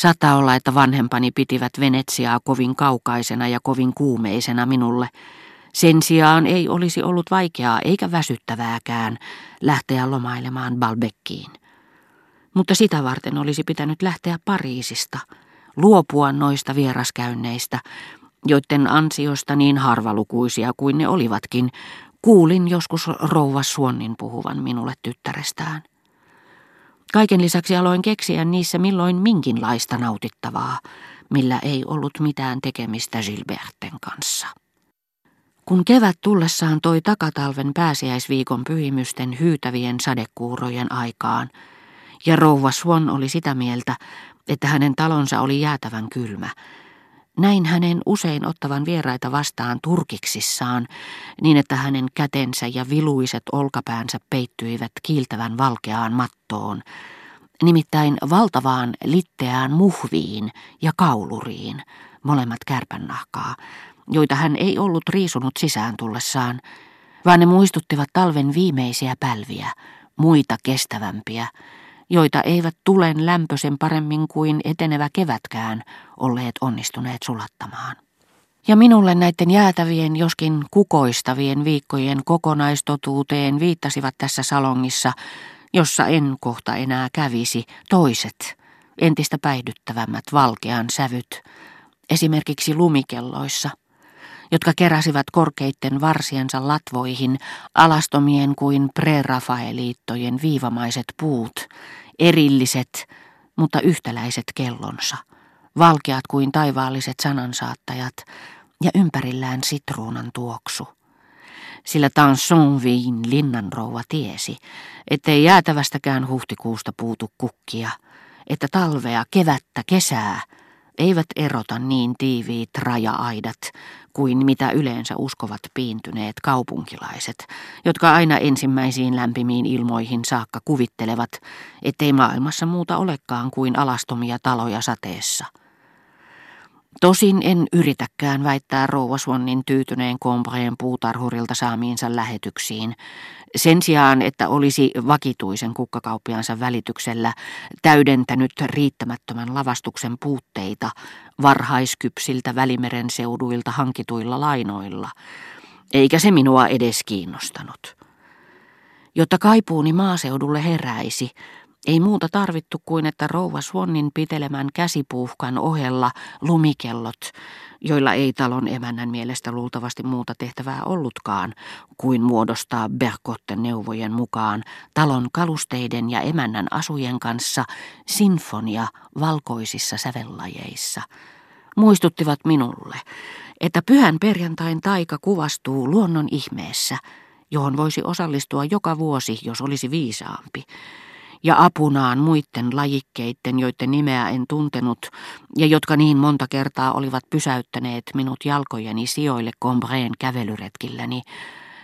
Saattaa olla, että vanhempani pitivät Venetsiaa kovin kaukaisena ja kovin kuumeisena minulle. Sen sijaan ei olisi ollut vaikeaa eikä väsyttävääkään lähteä lomailemaan Balbekkiin. Mutta sitä varten olisi pitänyt lähteä Pariisista, luopua noista vieraskäynneistä, joiden ansiosta niin harvalukuisia kuin ne olivatkin, kuulin joskus rouva Swannin puhuvan minulle tyttärestään. Kaiken lisäksi aloin keksiä niissä milloin minkinlaista nautittavaa, millä ei ollut mitään tekemistä Gilberten kanssa. Kun kevät tullessaan toi takatalven pääsiäisviikon pyhimysten hyytävien sadekuurojen aikaan, ja rouva Swann oli sitä mieltä, että hänen talonsa oli jäätävän kylmä, näin hänen usein ottavan vieraita vastaan turkiksissaan, niin että hänen kätensä ja viluiset olkapäänsä peittyivät kiiltävän valkeaan mattoon, nimittäin valtavaan litteään muhviin ja kauluriin, molemmat kärpännahkaa, joita hän ei ollut riisunut sisään tullessaan, vaan ne muistuttivat talven viimeisiä pälviä, muita kestävämpiä, joita eivät tulen lämpösen paremmin kuin etenevä kevätkään olleet onnistuneet sulattamaan. Ja minulle näiden jäätävien, joskin kukoistavien viikkojen kokonaistotuuteen viittasivat tässä salongissa, jossa en kohta enää kävisi, toiset, entistä päihdyttävämmät valkean sävyt, esimerkiksi lumikelloissa, jotka keräsivät korkeitten varsiensa latvoihin alastomien kuin pre-rafaeliittojen viivamaiset puut, erilliset, mutta yhtäläiset kellonsa, valkeat kuin taivaalliset sanansaattajat ja ympärillään sitruunan tuoksu. Sillä Tansonvin linnanrouva tiesi, ettei jäätävästäkään huhtikuusta puutu kukkia, että talvea, kevättä, kesää eivät erota niin tiiviit raja-aidat kuin mitä yleensä uskovat piintyneet kaupunkilaiset, jotka aina ensimmäisiin lämpimiin ilmoihin saakka kuvittelevat, ettei maailmassa muuta olekaan kuin alastomia taloja sateessa. Tosin en yritäkään väittää rouva Swannin tyytyneen Combrayn puutarhurilta saamiinsa lähetyksiin, sen sijaan, että olisi vakituisen kukkakauppiaansa välityksellä täydentänyt riittämättömän lavastuksen puutteita varhaiskypsiltä Välimeren seuduilta hankituilla lainoilla, eikä se minua edes kiinnostanut. Jotta kaipuuni maaseudulle heräisi, ei muuta tarvittu kuin, että rouva Swannin pitelemän käsipuuhkan ohella lumikellot, joilla ei talon emännän mielestä luultavasti muuta tehtävää ollutkaan, kuin muodostaa Bergotten neuvojen mukaan talon kalusteiden ja emännän asujen kanssa sinfonia valkoisissa sävellajeissa, muistuttivat minulle, että pyhän perjantain taika kuvastuu luonnon ihmeessä, johon voisi osallistua joka vuosi, jos olisi viisaampi, ja apunaan muiden lajikkeiden, joiden nimeä en tuntenut, ja jotka niin monta kertaa olivat pysäyttäneet minut jalkojeni sijoille Combrayn kävelyretkilläni,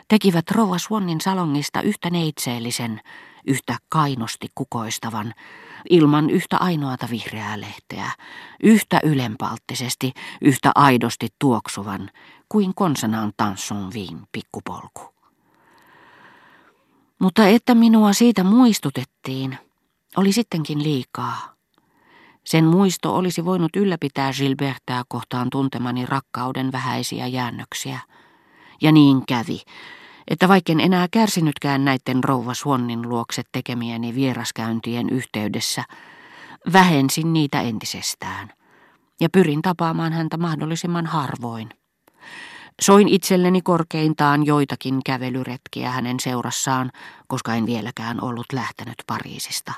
tekivät rouva Swannin salongista yhtä neitseellisen, yhtä kainosti kukoistavan, ilman yhtä ainoata vihreää lehteä, yhtä ylenpalttisesti, yhtä aidosti tuoksuvan, kuin konsanaan Tansonvin pikkupolku. Mutta että minua siitä muistutettiin, oli sittenkin liikaa. Sen muisto olisi voinut ylläpitää Gilbertää kohtaan tuntemani rakkauden vähäisiä jäännöksiä. Ja niin kävi, että vaikken enää kärsinytkään näiden rouva Swannin luokse tekemieni vieraskäyntien yhteydessä, vähensin niitä entisestään ja pyrin tapaamaan häntä mahdollisimman harvoin. Soin itselleni korkeintaan joitakin kävelyretkiä hänen seurassaan, koska en vieläkään ollut lähtenyt Pariisista.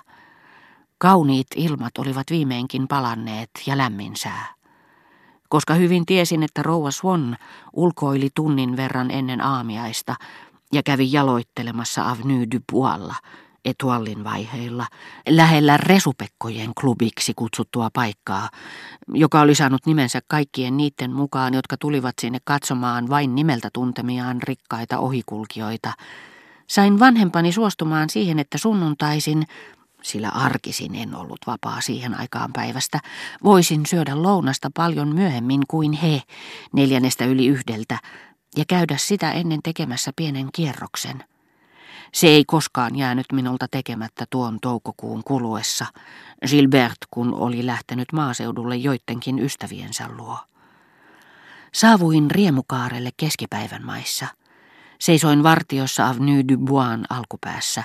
Kauniit ilmat olivat viimeinkin palanneet ja lämmin sää. Koska hyvin tiesin, että rouva Swann ulkoili tunnin verran ennen aamiaista ja kävi jaloittelemassa Avenue du Boislla, Etuallin vaiheilla, lähellä resupekkojen klubiksi kutsuttua paikkaa, joka oli saanut nimensä kaikkien niiden mukaan, jotka tulivat sinne katsomaan vain nimeltä tuntemiaan rikkaita ohikulkijoita, sain vanhempani suostumaan siihen, että sunnuntaisin, sillä arkisin en ollut vapaa siihen aikaan päivästä, voisin syödä lounasta paljon myöhemmin kuin he, 4:00 yli 1:00, ja käydä sitä ennen tekemässä pienen kierroksen. Se ei koskaan jäänyt minulta tekemättä tuon toukokuun kuluessa, Gilbert kun oli lähtenyt maaseudulle joidenkin ystäviensä luo. Saavuin Riemukaarelle keskipäivän maissa. Seisoin vartiossa Avenue du Boisin alkupäässä,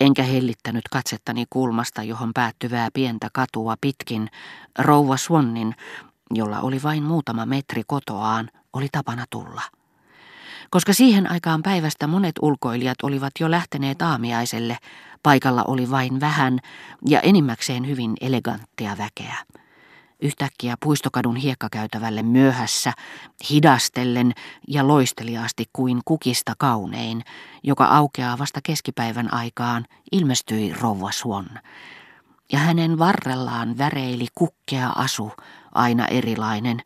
enkä hellittänyt katsettani kulmasta, johon päättyvää pientä katua pitkin rouva Swannin, jolla oli vain muutama metri kotoaan, oli tapana tulla. Koska siihen aikaan päivästä monet ulkoilijat olivat jo lähteneet aamiaiselle, paikalla oli vain vähän ja enimmäkseen hyvin eleganttia väkeä. Yhtäkkiä Puistokadun hiekkakäytävälle myöhässä, hidastellen ja loisteliaasti kuin kukista kaunein, joka aukeaa vasta keskipäivän aikaan, ilmestyi rouva Swann. Ja hänen varrellaan väreili kukkea asu, aina erilainen,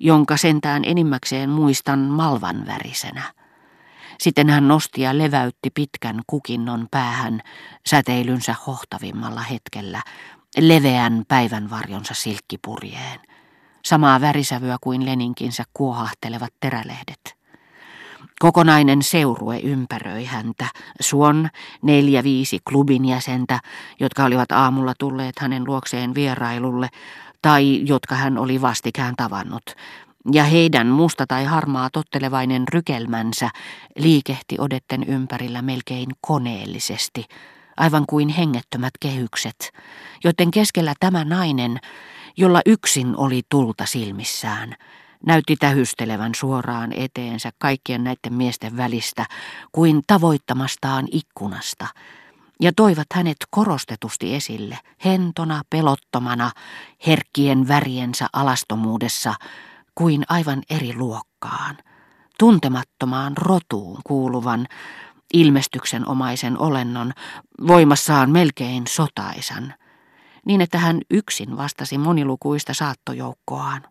jonka sentään enimmäkseen muistan malvan värisenä. Sitten hän nosti ja leväytti pitkän kukinnon päähän säteilynsä hohtavimmalla hetkellä, leveän päivänvarjonsa silkkipurjeen. Samaa värisävyä kuin leninkinsä kuohahtelevat terälehdet. Kokonainen seurue ympäröi häntä, Swann, 4-5 klubin jäsentä, jotka olivat aamulla tulleet hänen luokseen vierailulle, tai jotka hän oli vastikään tavannut, ja heidän musta tai harmaa tottelevainen rykelmänsä liikehti odetten ympärillä melkein koneellisesti, aivan kuin hengettömät kehykset, joiden keskellä tämä nainen, jolla yksin oli tulta silmissään, näytti tähystelevän suoraan eteensä kaikkien näiden miesten välistä kuin tavoittamastaan ikkunasta, ja toivat hänet korostetusti esille, hentona, pelottomana, herkkien väriensä alastomuudessa, kuin aivan eri luokkaan, tuntemattomaan rotuun kuuluvan, ilmestyksenomaisen olennon, voimassaan melkein sotaisan, niin että hän yksin vastasi monilukuista saattojoukkoaan.